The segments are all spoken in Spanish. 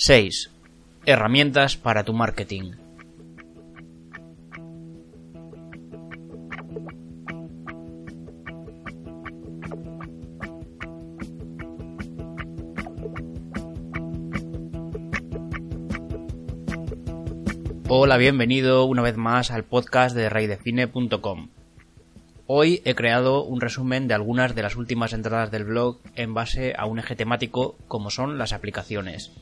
6. Herramientas para tu marketing. Hola, bienvenido una vez más al podcast de reydefine.com. Hoy he creado un resumen de algunas de las últimas entradas del blog en base a un eje temático como son las aplicaciones.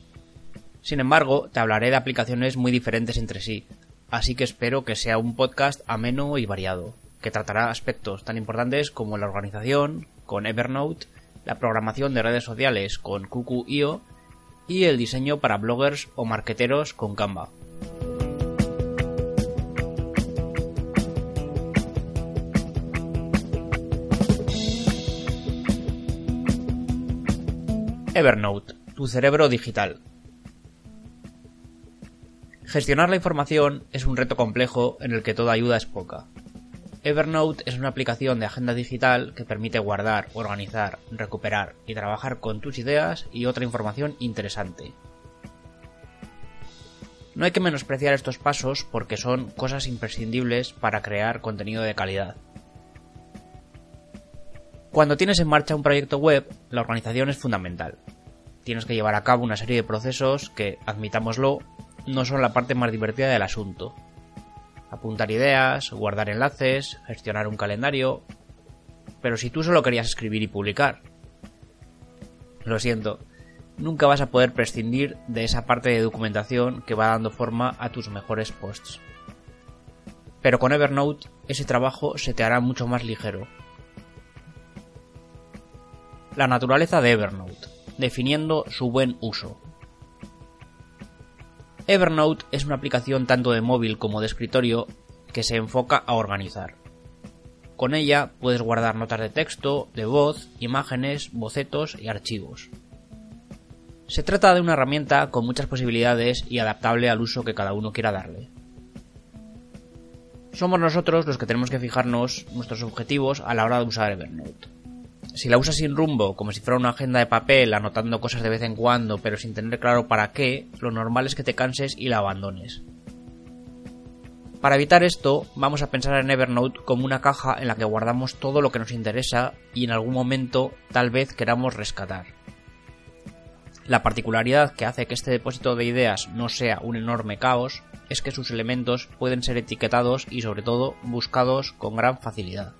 Sin embargo, te hablaré de aplicaciones muy diferentes entre sí, así que espero que sea un podcast ameno y variado, que tratará aspectos tan importantes como la organización con Evernote, la programación de redes sociales con Kuku.io y el diseño para bloggers o marqueteros con Canva. Evernote, tu cerebro digital. Gestionar la información es un reto complejo en el que toda ayuda es poca. Evernote es una aplicación de agenda digital que permite guardar, organizar, recuperar y trabajar con tus ideas y otra información interesante. No hay que menospreciar estos pasos porque son cosas imprescindibles para crear contenido de calidad. Cuando tienes en marcha un proyecto web, la organización es fundamental. Tienes que llevar a cabo una serie de procesos que, admitámoslo, no son la parte más divertida del asunto. Apuntar ideas, guardar enlaces, gestionar un calendario... Pero si tú solo querías escribir y publicar... Lo siento, nunca vas a poder prescindir de esa parte de documentación que va dando forma a tus mejores posts. Pero con Evernote, ese trabajo se te hará mucho más ligero. La naturaleza de Evernote, definiendo su buen uso. Evernote es una aplicación tanto de móvil como de escritorio que se enfoca a organizar. Con ella puedes guardar notas de texto, de voz, imágenes, bocetos y archivos. Se trata de una herramienta con muchas posibilidades y adaptable al uso que cada uno quiera darle. Somos nosotros los que tenemos que fijarnos nuestros objetivos a la hora de usar Evernote. Si la usas sin rumbo, como si fuera una agenda de papel, anotando cosas de vez en cuando, pero sin tener claro para qué, lo normal es que te canses y la abandones. Para evitar esto, vamos a pensar en Evernote como una caja en la que guardamos todo lo que nos interesa y en algún momento tal vez queramos rescatar. La particularidad que hace que este depósito de ideas no sea un enorme caos es que sus elementos pueden ser etiquetados y sobre todo buscados con gran facilidad.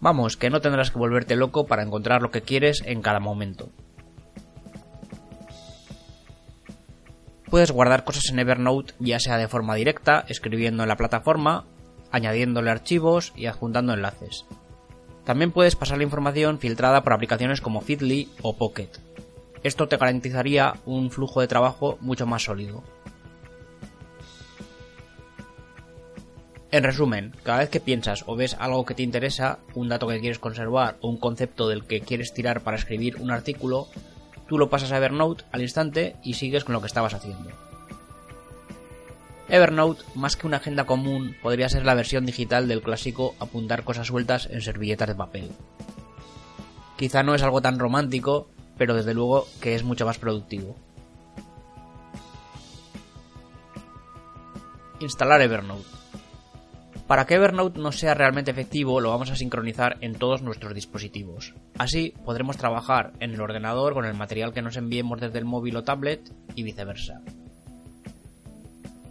Vamos, que no tendrás que volverte loco para encontrar lo que quieres en cada momento. Puedes guardar cosas en Evernote ya sea de forma directa, escribiendo en la plataforma, añadiéndole archivos y adjuntando enlaces. También puedes pasar la información filtrada por aplicaciones como Feedly o Pocket. Esto te garantizaría un flujo de trabajo mucho más sólido. En resumen, cada vez que piensas o ves algo que te interesa, un dato que quieres conservar o un concepto del que quieres tirar para escribir un artículo, tú lo pasas a Evernote al instante y sigues con lo que estabas haciendo. Evernote, más que una agenda común, podría ser la versión digital del clásico apuntar cosas sueltas en servilletas de papel. Quizá no es algo tan romántico, pero desde luego que es mucho más productivo. Instalar Evernote. Para que Evernote no sea realmente efectivo, lo vamos a sincronizar en todos nuestros dispositivos. Así podremos trabajar en el ordenador con el material que nos enviemos desde el móvil o tablet y viceversa.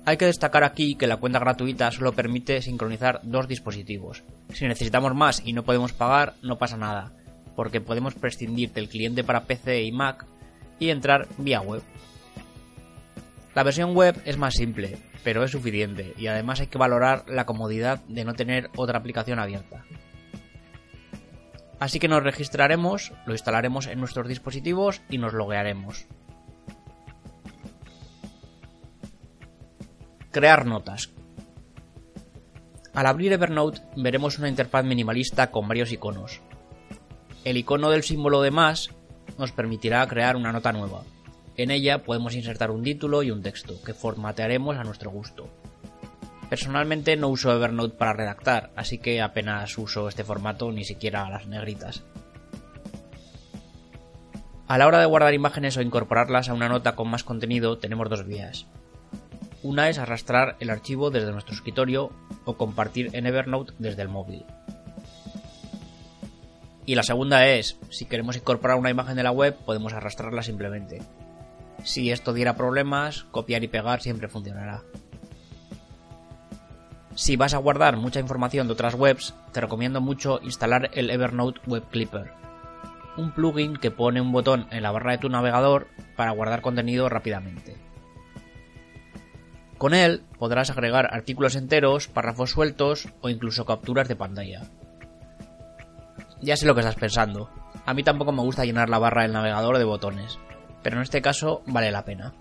Hay que destacar aquí que la cuenta gratuita solo permite sincronizar dos dispositivos. Si necesitamos más y no podemos pagar, no pasa nada, porque podemos prescindir del cliente para PC y Mac y entrar vía web. La versión web es más simple, pero es suficiente y además hay que valorar la comodidad de no tener otra aplicación abierta. Así que nos registraremos, lo instalaremos en nuestros dispositivos y nos loguearemos. Crear notas. Al abrir Evernote veremos una interfaz minimalista con varios iconos. El icono del símbolo de más nos permitirá crear una nota nueva. En ella podemos insertar un título y un texto, que formatearemos a nuestro gusto. Personalmente no uso Evernote para redactar, así que apenas uso este formato, ni siquiera las negritas. A la hora de guardar imágenes o incorporarlas a una nota con más contenido tenemos dos vías. Una es arrastrar el archivo desde nuestro escritorio o compartir en Evernote desde el móvil. Y la segunda es, si queremos incorporar una imagen de la web, podemos arrastrarla simplemente. Si esto diera problemas, copiar y pegar siempre funcionará. Si vas a guardar mucha información de otras webs, te recomiendo mucho instalar el Evernote Web Clipper, un plugin que pone un botón en la barra de tu navegador para guardar contenido rápidamente. Con él podrás agregar artículos enteros, párrafos sueltos o incluso capturas de pantalla. Ya sé lo que estás pensando, a mí tampoco me gusta llenar la barra del navegador de botones, pero en este caso vale la pena.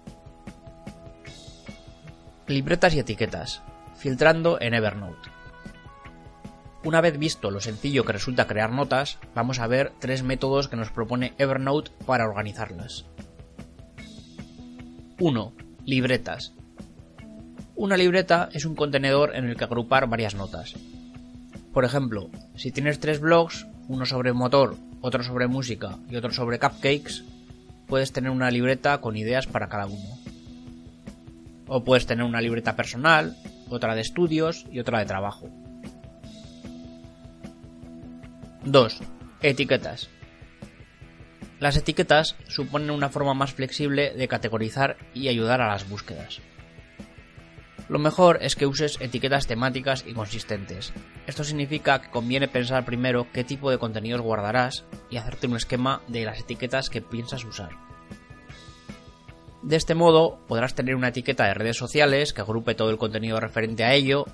Libretas y etiquetas, filtrando en Evernote. Una vez visto lo sencillo que resulta crear notas, vamos a ver tres métodos que nos propone Evernote para organizarlas. 1. Libretas. Una libreta es un contenedor en el que agrupar varias notas. Por ejemplo, si tienes tres blogs, uno sobre motor, otro sobre música y otro sobre cupcakes, puedes tener una libreta con ideas para cada uno. O puedes tener una libreta personal, otra de estudios y otra de trabajo. 2. Etiquetas. Las etiquetas suponen una forma más flexible de categorizar y ayudar a las búsquedas. Lo mejor es que uses etiquetas temáticas y consistentes. Esto significa que conviene pensar primero qué tipo de contenidos guardarás y hacerte un esquema de las etiquetas que piensas usar. De este modo podrás tener una etiqueta de redes sociales que agrupe todo el contenido referente a ello,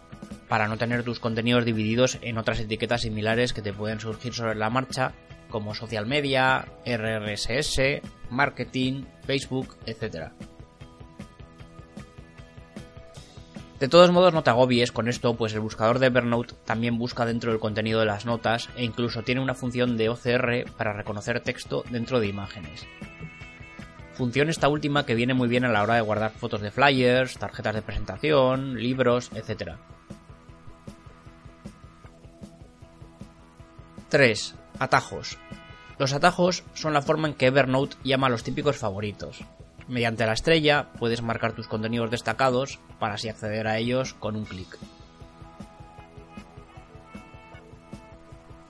para no tener tus contenidos divididos en otras etiquetas similares que te pueden surgir sobre la marcha, como social media, RSS, marketing, Facebook, etc. De todos modos, no te agobies con esto, pues el buscador de Evernote también busca dentro del contenido de las notas e incluso tiene una función de OCR para reconocer texto dentro de imágenes. Función esta última que viene muy bien a la hora de guardar fotos de flyers, tarjetas de presentación, libros, etc. 3. Atajos. Los atajos son la forma en que Evernote llama a los típicos favoritos. Mediante la estrella puedes marcar tus contenidos destacados para así acceder a ellos con un clic.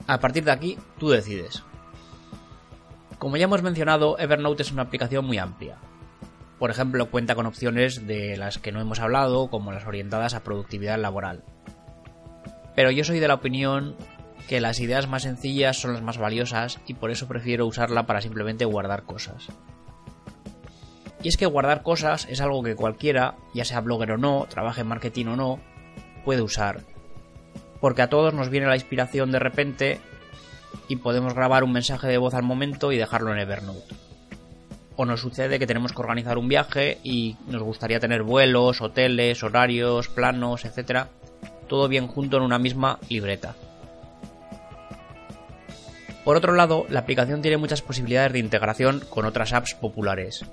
A partir de aquí, tú decides. Como ya hemos mencionado, Evernote es una aplicación muy amplia. Por ejemplo, cuenta con opciones de las que no hemos hablado, como las orientadas a productividad laboral. Pero yo soy de la opinión que las ideas más sencillas son las más valiosas y por eso prefiero usarla para simplemente guardar cosas. Y es que guardar cosas es algo que cualquiera, ya sea blogger o no, trabaje en marketing o no, puede usar. Porque a todos nos viene la inspiración de repente y podemos grabar un mensaje de voz al momento y dejarlo en Evernote. O nos sucede que tenemos que organizar un viaje y nos gustaría tener vuelos, hoteles, horarios, planos, etc. Todo bien junto en una misma libreta. Por otro lado, la aplicación tiene muchas posibilidades de integración con otras apps populares.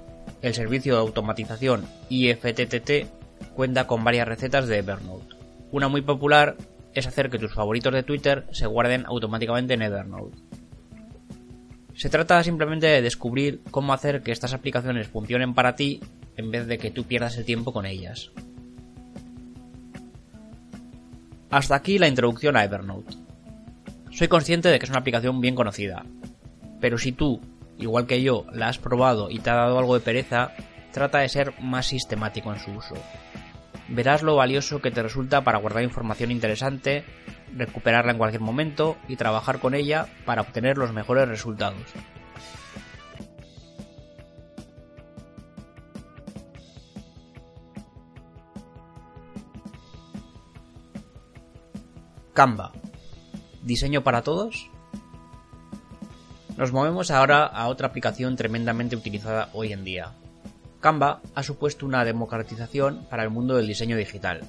El servicio de automatización IFTTT cuenta con varias recetas de Evernote. Una muy popular es hacer que tus favoritos de Twitter se guarden automáticamente en Evernote. Se trata simplemente de descubrir cómo hacer que estas aplicaciones funcionen para ti en vez de que tú pierdas el tiempo con ellas. Hasta aquí la introducción a Evernote. Soy consciente de que es una aplicación bien conocida, pero si tú, igual que yo, la has probado y te ha dado algo de pereza, trata de ser más sistemático en su uso. Verás lo valioso que te resulta para guardar información interesante, recuperarla en cualquier momento y trabajar con ella para obtener los mejores resultados. Canva. ¿Diseño para todos? Nos movemos ahora a otra aplicación tremendamente utilizada hoy en día. Canva ha supuesto una democratización para el mundo del diseño digital.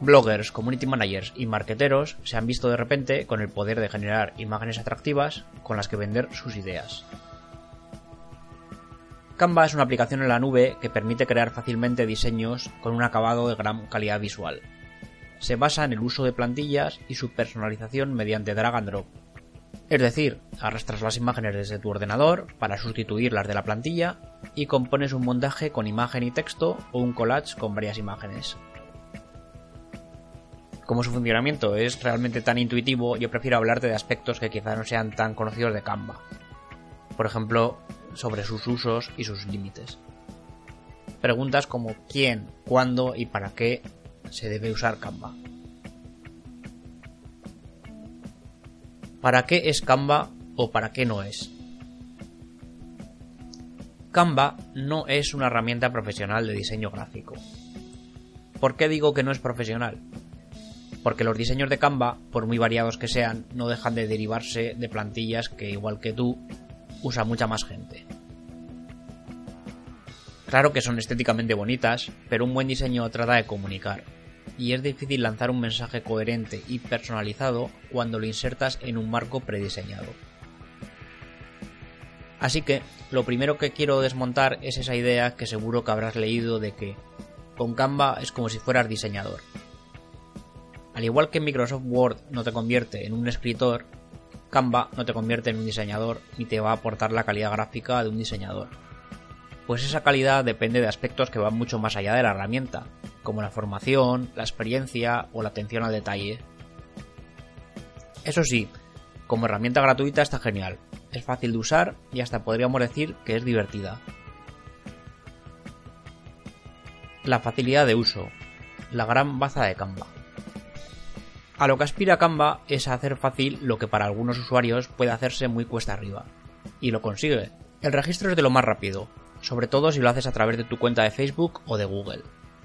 Bloggers, community managers y marketeros se han visto de repente con el poder de generar imágenes atractivas con las que vender sus ideas. Canva es una aplicación en la nube que permite crear fácilmente diseños con un acabado de gran calidad visual. Se basa en el uso de plantillas y su personalización mediante drag and drop. Es decir, arrastras las imágenes desde tu ordenador para sustituir las de la plantilla y compones un montaje con imagen y texto o un collage con varias imágenes. Como su funcionamiento es realmente tan intuitivo, yo prefiero hablarte de aspectos que quizá no sean tan conocidos de Canva. Por ejemplo, sobre sus usos y sus límites. Preguntas como quién, cuándo y para qué se debe usar Canva. ¿Para qué es Canva o para qué no es? Canva no es una herramienta profesional de diseño gráfico. ¿Por qué digo que no es profesional? Porque los diseños de Canva, por muy variados que sean, no dejan de derivarse de plantillas que, igual que tú, usa mucha más gente. Claro que son estéticamente bonitas, pero un buen diseño trata de comunicar. Y es difícil lanzar un mensaje coherente y personalizado cuando lo insertas en un marco prediseñado. Así que, lo primero que quiero desmontar es esa idea que seguro que habrás leído de que con Canva es como si fueras diseñador. Al igual que Microsoft Word no te convierte en un escritor, Canva no te convierte en un diseñador ni te va a aportar la calidad gráfica de un diseñador. Pues esa calidad depende de aspectos que van mucho más allá de la herramienta, como la formación, la experiencia o la atención al detalle. Eso sí, como herramienta gratuita está genial, es fácil de usar y hasta podríamos decir que es divertida. La facilidad de uso, la gran baza de Canva. A lo que aspira Canva es a hacer fácil lo que para algunos usuarios puede hacerse muy cuesta arriba. Y lo consigue. El registro es de lo más rápido, sobre todo si lo haces a través de tu cuenta de Facebook o de Google.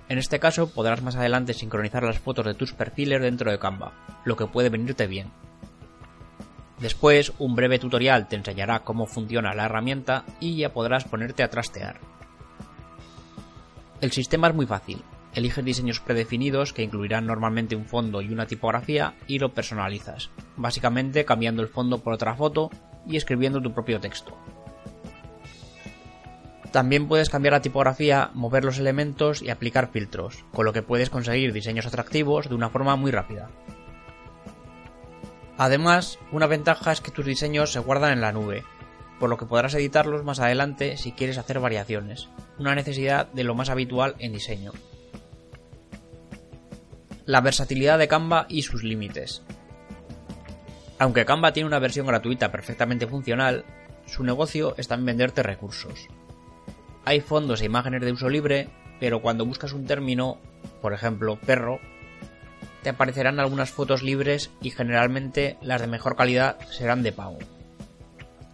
En este caso podrás más adelante sincronizar las fotos de tus perfiles dentro de Canva, lo que puede venirte bien. Después, un breve tutorial te enseñará cómo funciona la herramienta y ya podrás ponerte a trastear. El sistema es muy fácil. Eliges diseños predefinidos que incluirán normalmente un fondo y una tipografía y lo personalizas, básicamente cambiando el fondo por otra foto y escribiendo tu propio texto. También puedes cambiar la tipografía, mover los elementos y aplicar filtros, con lo que puedes conseguir diseños atractivos de una forma muy rápida. Además, una ventaja es que tus diseños se guardan en la nube, por lo que podrás editarlos más adelante si quieres hacer variaciones, una necesidad de lo más habitual en diseño. La versatilidad de Canva y sus límites. Aunque Canva tiene una versión gratuita perfectamente funcional, su negocio está en venderte recursos. Hay fondos e imágenes de uso libre, pero cuando buscas un término, por ejemplo perro, te aparecerán algunas fotos libres y generalmente las de mejor calidad serán de pago.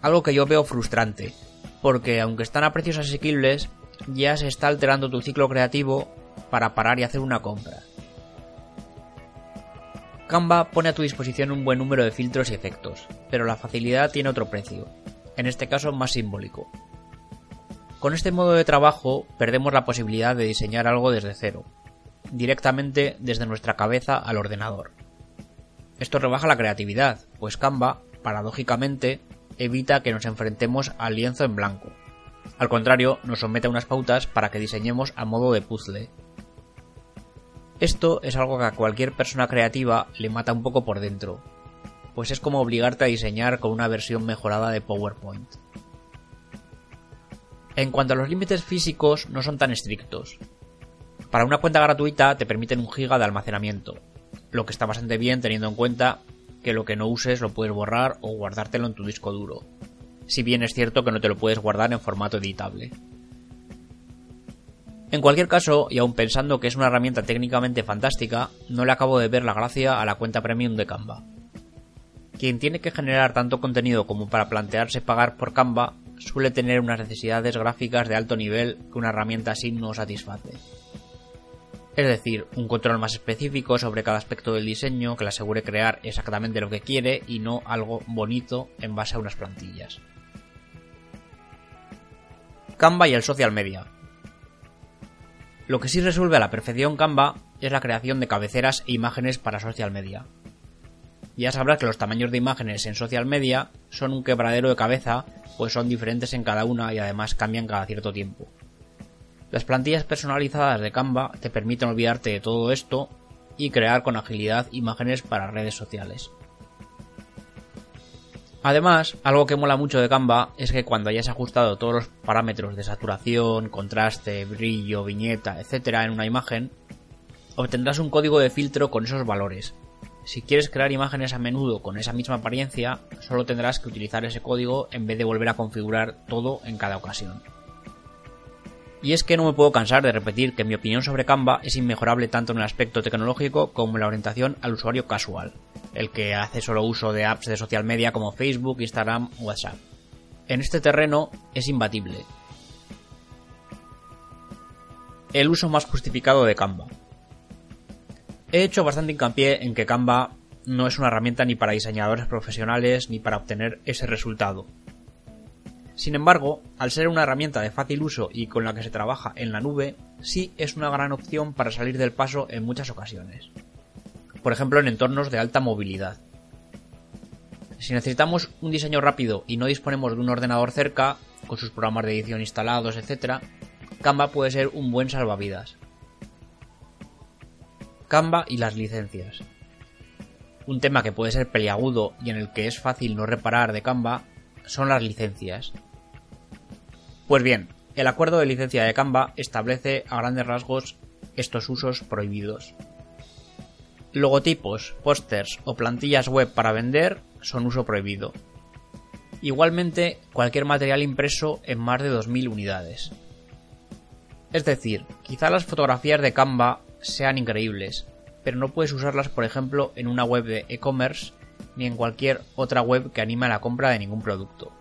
Algo que yo veo frustrante, porque aunque están a precios asequibles, ya se está alterando tu ciclo creativo para parar y hacer una compra. Canva pone a tu disposición un buen número de filtros y efectos, pero la facilidad tiene otro precio, en este caso más simbólico. Con este modo de trabajo perdemos la posibilidad de diseñar algo desde cero, directamente desde nuestra cabeza al ordenador. Esto rebaja la creatividad, pues Canva, paradójicamente, evita que nos enfrentemos al lienzo en blanco. Al contrario, nos somete a unas pautas para que diseñemos a modo de puzzle. Esto es algo que a cualquier persona creativa le mata un poco por dentro, pues es como obligarte a diseñar con una versión mejorada de PowerPoint. En cuanto a los límites físicos, no son tan estrictos. Para una cuenta gratuita te permiten 1 GB de almacenamiento, lo que está bastante bien teniendo en cuenta que lo que no uses lo puedes borrar o guardártelo en tu disco duro, si bien es cierto que no te lo puedes guardar en formato editable. En cualquier caso, y aun pensando que es una herramienta técnicamente fantástica, no le acabo de ver la gracia a la cuenta premium de Canva. Quien tiene que generar tanto contenido como para plantearse pagar por Canva suele tener unas necesidades gráficas de alto nivel que una herramienta así no satisface. Es decir, un control más específico sobre cada aspecto del diseño que le asegure crear exactamente lo que quiere y no algo bonito en base a unas plantillas. Canva y el social media. Lo que sí resuelve a la perfección Canva es la creación de cabeceras e imágenes para social media. Ya sabrás que los tamaños de imágenes en social media son un quebradero de cabeza, pues son diferentes en cada una y además cambian cada cierto tiempo. Las plantillas personalizadas de Canva te permiten olvidarte de todo esto y crear con agilidad imágenes para redes sociales. Además, algo que mola mucho de Canva es que cuando hayas ajustado todos los parámetros de saturación, contraste, brillo, viñeta, etcétera en una imagen, obtendrás un código de filtro con esos valores. Si quieres crear imágenes a menudo con esa misma apariencia, solo tendrás que utilizar ese código en vez de volver a configurar todo en cada ocasión. Y es que no me puedo cansar de repetir que mi opinión sobre Canva es inmejorable tanto en el aspecto tecnológico como en la orientación al usuario casual, el que hace solo uso de apps de social media como Facebook, Instagram o WhatsApp. En este terreno es imbatible. El uso más justificado de Canva. He hecho bastante hincapié en que Canva no es una herramienta ni para diseñadores profesionales ni para obtener ese resultado. Sin embargo, al ser una herramienta de fácil uso y con la que se trabaja en la nube, sí es una gran opción para salir del paso en muchas ocasiones. Por ejemplo, en entornos de alta movilidad. Si necesitamos un diseño rápido y no disponemos de un ordenador cerca, con sus programas de edición instalados, etc., Canva puede ser un buen salvavidas. Canva y las licencias. Un tema que puede ser peliagudo y en el que es fácil no reparar de Canva son las licencias. Pues bien, el acuerdo de licencia de Canva establece a grandes rasgos estos usos prohibidos. Logotipos, pósters o plantillas web para vender son uso prohibido. Igualmente, cualquier material impreso en más de 2000 unidades. Es decir, quizá las fotografías de Canva sean increíbles, pero no puedes usarlas, por ejemplo, en una web de e-commerce ni en cualquier otra web que anime a la compra de ningún producto.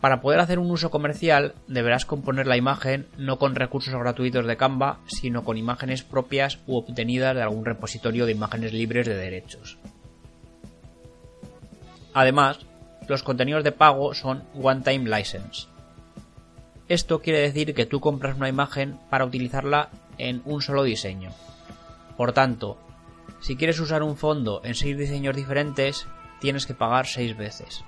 Para poder hacer un uso comercial, deberás componer la imagen no con recursos gratuitos de Canva, sino con imágenes propias u obtenidas de algún repositorio de imágenes libres de derechos. Además, los contenidos de pago son one-time license. Esto quiere decir que tú compras una imagen para utilizarla en un solo diseño. Por tanto, si quieres usar un fondo en 6 diseños diferentes, tienes que pagar 6 veces.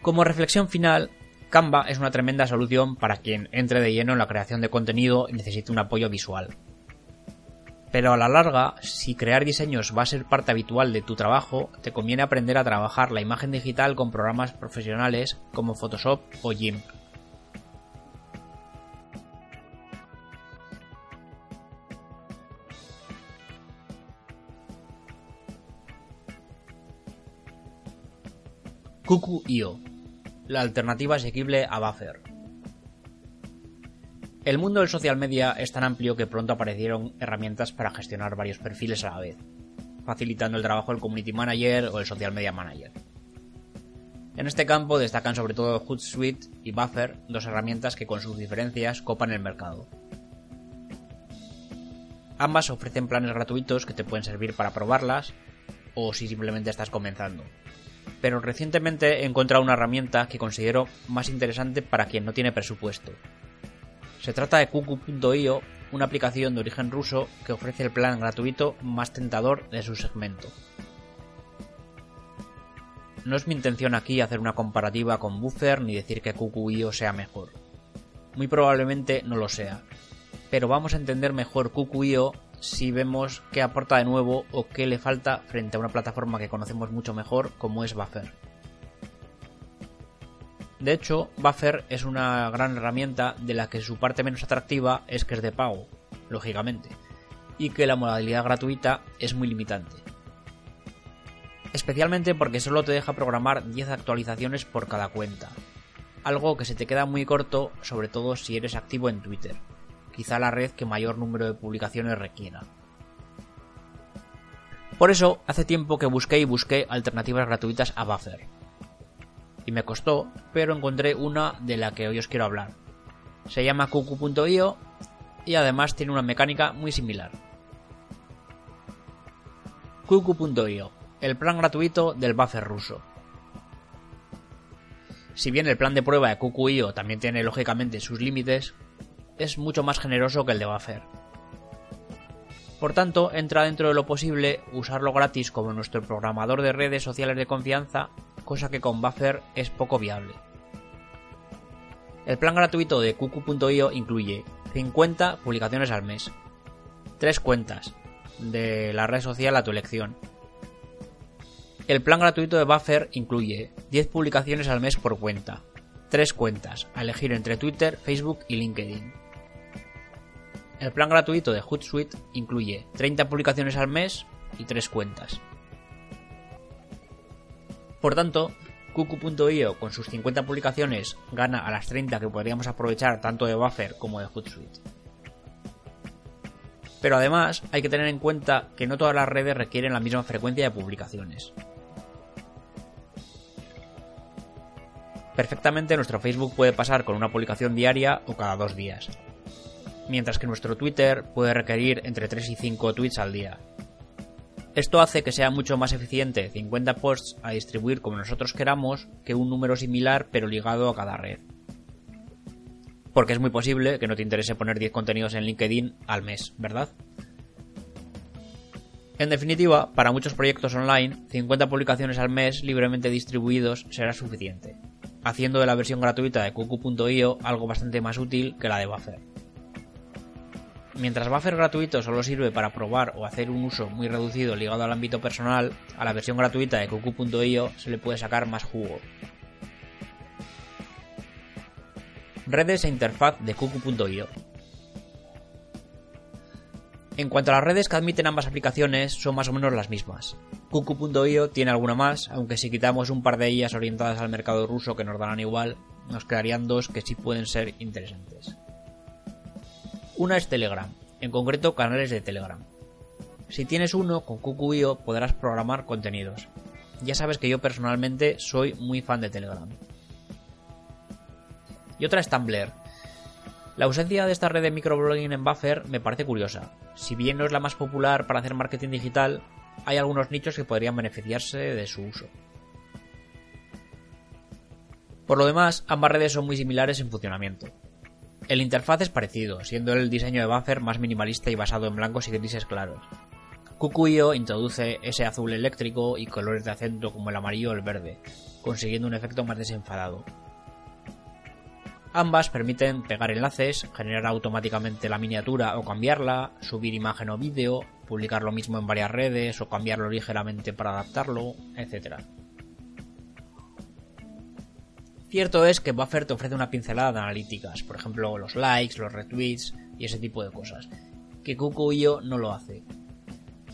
Como reflexión final, Canva es una tremenda solución para quien entre de lleno en la creación de contenido y necesite un apoyo visual. Pero a la larga, si crear diseños va a ser parte habitual de tu trabajo, te conviene aprender a trabajar la imagen digital con programas profesionales como Photoshop o GIMP. Kuku.io, la alternativa asequible a Buffer. El mundo del social media es tan amplio que pronto aparecieron herramientas para gestionar varios perfiles a la vez, facilitando el trabajo del community manager o el social media manager. En este campo destacan sobre todo Hootsuite y Buffer, dos herramientas que con sus diferencias copan el mercado. Ambas ofrecen planes gratuitos que te pueden servir para probarlas o si simplemente estás comenzando. Pero recientemente he encontrado una herramienta que considero más interesante para quien no tiene presupuesto. Se trata de Kuku.io, una aplicación de origen ruso que ofrece el plan gratuito más tentador de su segmento. No es mi intención aquí hacer una comparativa con Buffer ni decir que Kuku.io sea mejor. Muy probablemente no lo sea, pero vamos a entender mejor Kuku.io si vemos qué aporta de nuevo o qué le falta frente a una plataforma que conocemos mucho mejor como es Buffer. De hecho, Buffer es una gran herramienta de la que su parte menos atractiva es que es de pago, lógicamente, y que la modalidad gratuita es muy limitante. Especialmente porque solo te deja programar 10 actualizaciones por cada cuenta, algo que se te queda muy corto, sobre todo si eres activo en Twitter, quizá la red que mayor número de publicaciones requiera. Por eso, hace tiempo que busqué alternativas gratuitas a Buffer. Y me costó, pero encontré una de la que hoy os quiero hablar. Se llama Kuku.io y además tiene una mecánica muy similar. Kuku.io, el plan gratuito del Buffer ruso. Si bien el plan de prueba de Kuku.io también tiene lógicamente sus límites, es mucho más generoso que el de Buffer. Por tanto, entra dentro de lo posible usarlo gratis como nuestro programador de redes sociales de confianza, cosa que con Buffer es poco viable. El plan gratuito de Kuku.io incluye 50 publicaciones al mes, 3 cuentas de la red social a tu elección, El plan gratuito de Buffer incluye 10 publicaciones al mes por cuenta, 3 cuentas, a elegir entre Twitter, Facebook y LinkedIn. El plan gratuito de Hootsuite incluye 30 publicaciones al mes y 3 cuentas. Por tanto, Kuku.io con sus 50 publicaciones gana a las 30 que podríamos aprovechar tanto de Buffer como de Hootsuite. Pero además hay que tener en cuenta que no todas las redes requieren la misma frecuencia de publicaciones. Perfectamente nuestro Facebook puede pasar con una publicación diaria o cada 2 días, mientras que nuestro Twitter puede requerir entre 3 y 5 tweets al día. Esto hace que sea mucho más eficiente 50 posts a distribuir como nosotros queramos que un número similar pero ligado a cada red. Porque es muy posible que no te interese poner 10 contenidos en LinkedIn al mes, ¿verdad? En definitiva, para muchos proyectos online, 50 publicaciones al mes libremente distribuidos será suficiente, haciendo de la versión gratuita de Kuku.io algo bastante más útil que la de Buffer. Mientras Buffer gratuito solo sirve para probar o hacer un uso muy reducido ligado al ámbito personal, a la versión gratuita de Kuku.io se le puede sacar más jugo. Redes e interfaz de Kuku.io. En cuanto a las redes que admiten ambas aplicaciones, son más o menos las mismas. Kuku.io tiene alguna más, aunque si quitamos un par de ellas orientadas al mercado ruso que nos darán igual, nos quedarían 2 que sí pueden ser interesantes. Una es Telegram, en concreto canales de Telegram. Si tienes uno, con Kuku.io podrás programar contenidos. Ya sabes que yo personalmente soy muy fan de Telegram. Y otra es Tumblr. La ausencia de esta red de microblogging en Buffer me parece curiosa. Si bien no es la más popular para hacer marketing digital, hay algunos nichos que podrían beneficiarse de su uso. Por lo demás, ambas redes son muy similares en funcionamiento. El interfaz es parecido, siendo el diseño de Buffer más minimalista y basado en blancos y grises claros. Kuku.io introduce ese azul eléctrico y colores de acento como el amarillo o el verde, consiguiendo un efecto más desenfadado. Ambas permiten pegar enlaces, generar automáticamente la miniatura o cambiarla, subir imagen o vídeo, publicar lo mismo en varias redes o cambiarlo ligeramente para adaptarlo, etc. Cierto es que Buffer te ofrece una pincelada de analíticas, por ejemplo los likes, los retweets y ese tipo de cosas, que Kuku.io no lo hace.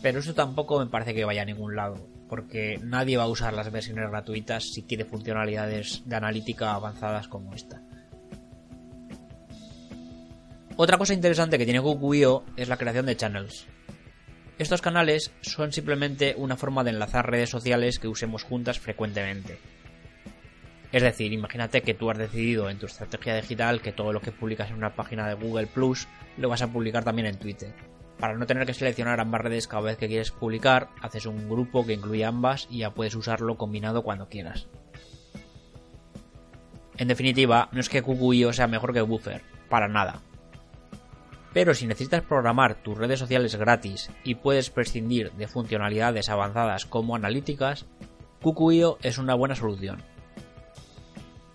Pero eso tampoco me parece que vaya a ningún lado, porque nadie va a usar las versiones gratuitas si quiere funcionalidades de analítica avanzadas como esta. Otra cosa interesante que tiene Kuku.io es la creación de channels. Estos canales son simplemente una forma de enlazar redes sociales que usemos juntas frecuentemente. Es decir, imagínate que tú has decidido en tu estrategia digital que todo lo que publicas en una página de Google Plus lo vas a publicar también en Twitter. Para no tener que seleccionar ambas redes cada vez que quieres publicar, haces un grupo que incluye ambas y ya puedes usarlo combinado cuando quieras. En definitiva, no es que Kuku.io sea mejor que Buffer, para nada. Pero si necesitas programar tus redes sociales gratis y puedes prescindir de funcionalidades avanzadas como analíticas, Kuku.io es una buena solución.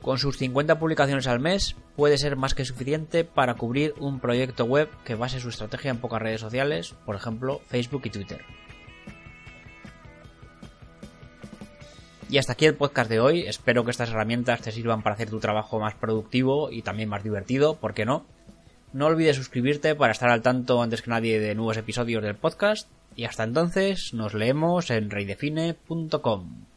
Con sus 50 publicaciones al mes puede ser más que suficiente para cubrir un proyecto web que base su estrategia en pocas redes sociales, por ejemplo Facebook y Twitter. Y hasta aquí el podcast de hoy, espero que estas herramientas te sirvan para hacer tu trabajo más productivo y también más divertido, ¿por qué no? No olvides suscribirte para estar al tanto antes que nadie de nuevos episodios del podcast y hasta entonces nos leemos en reydefine.com.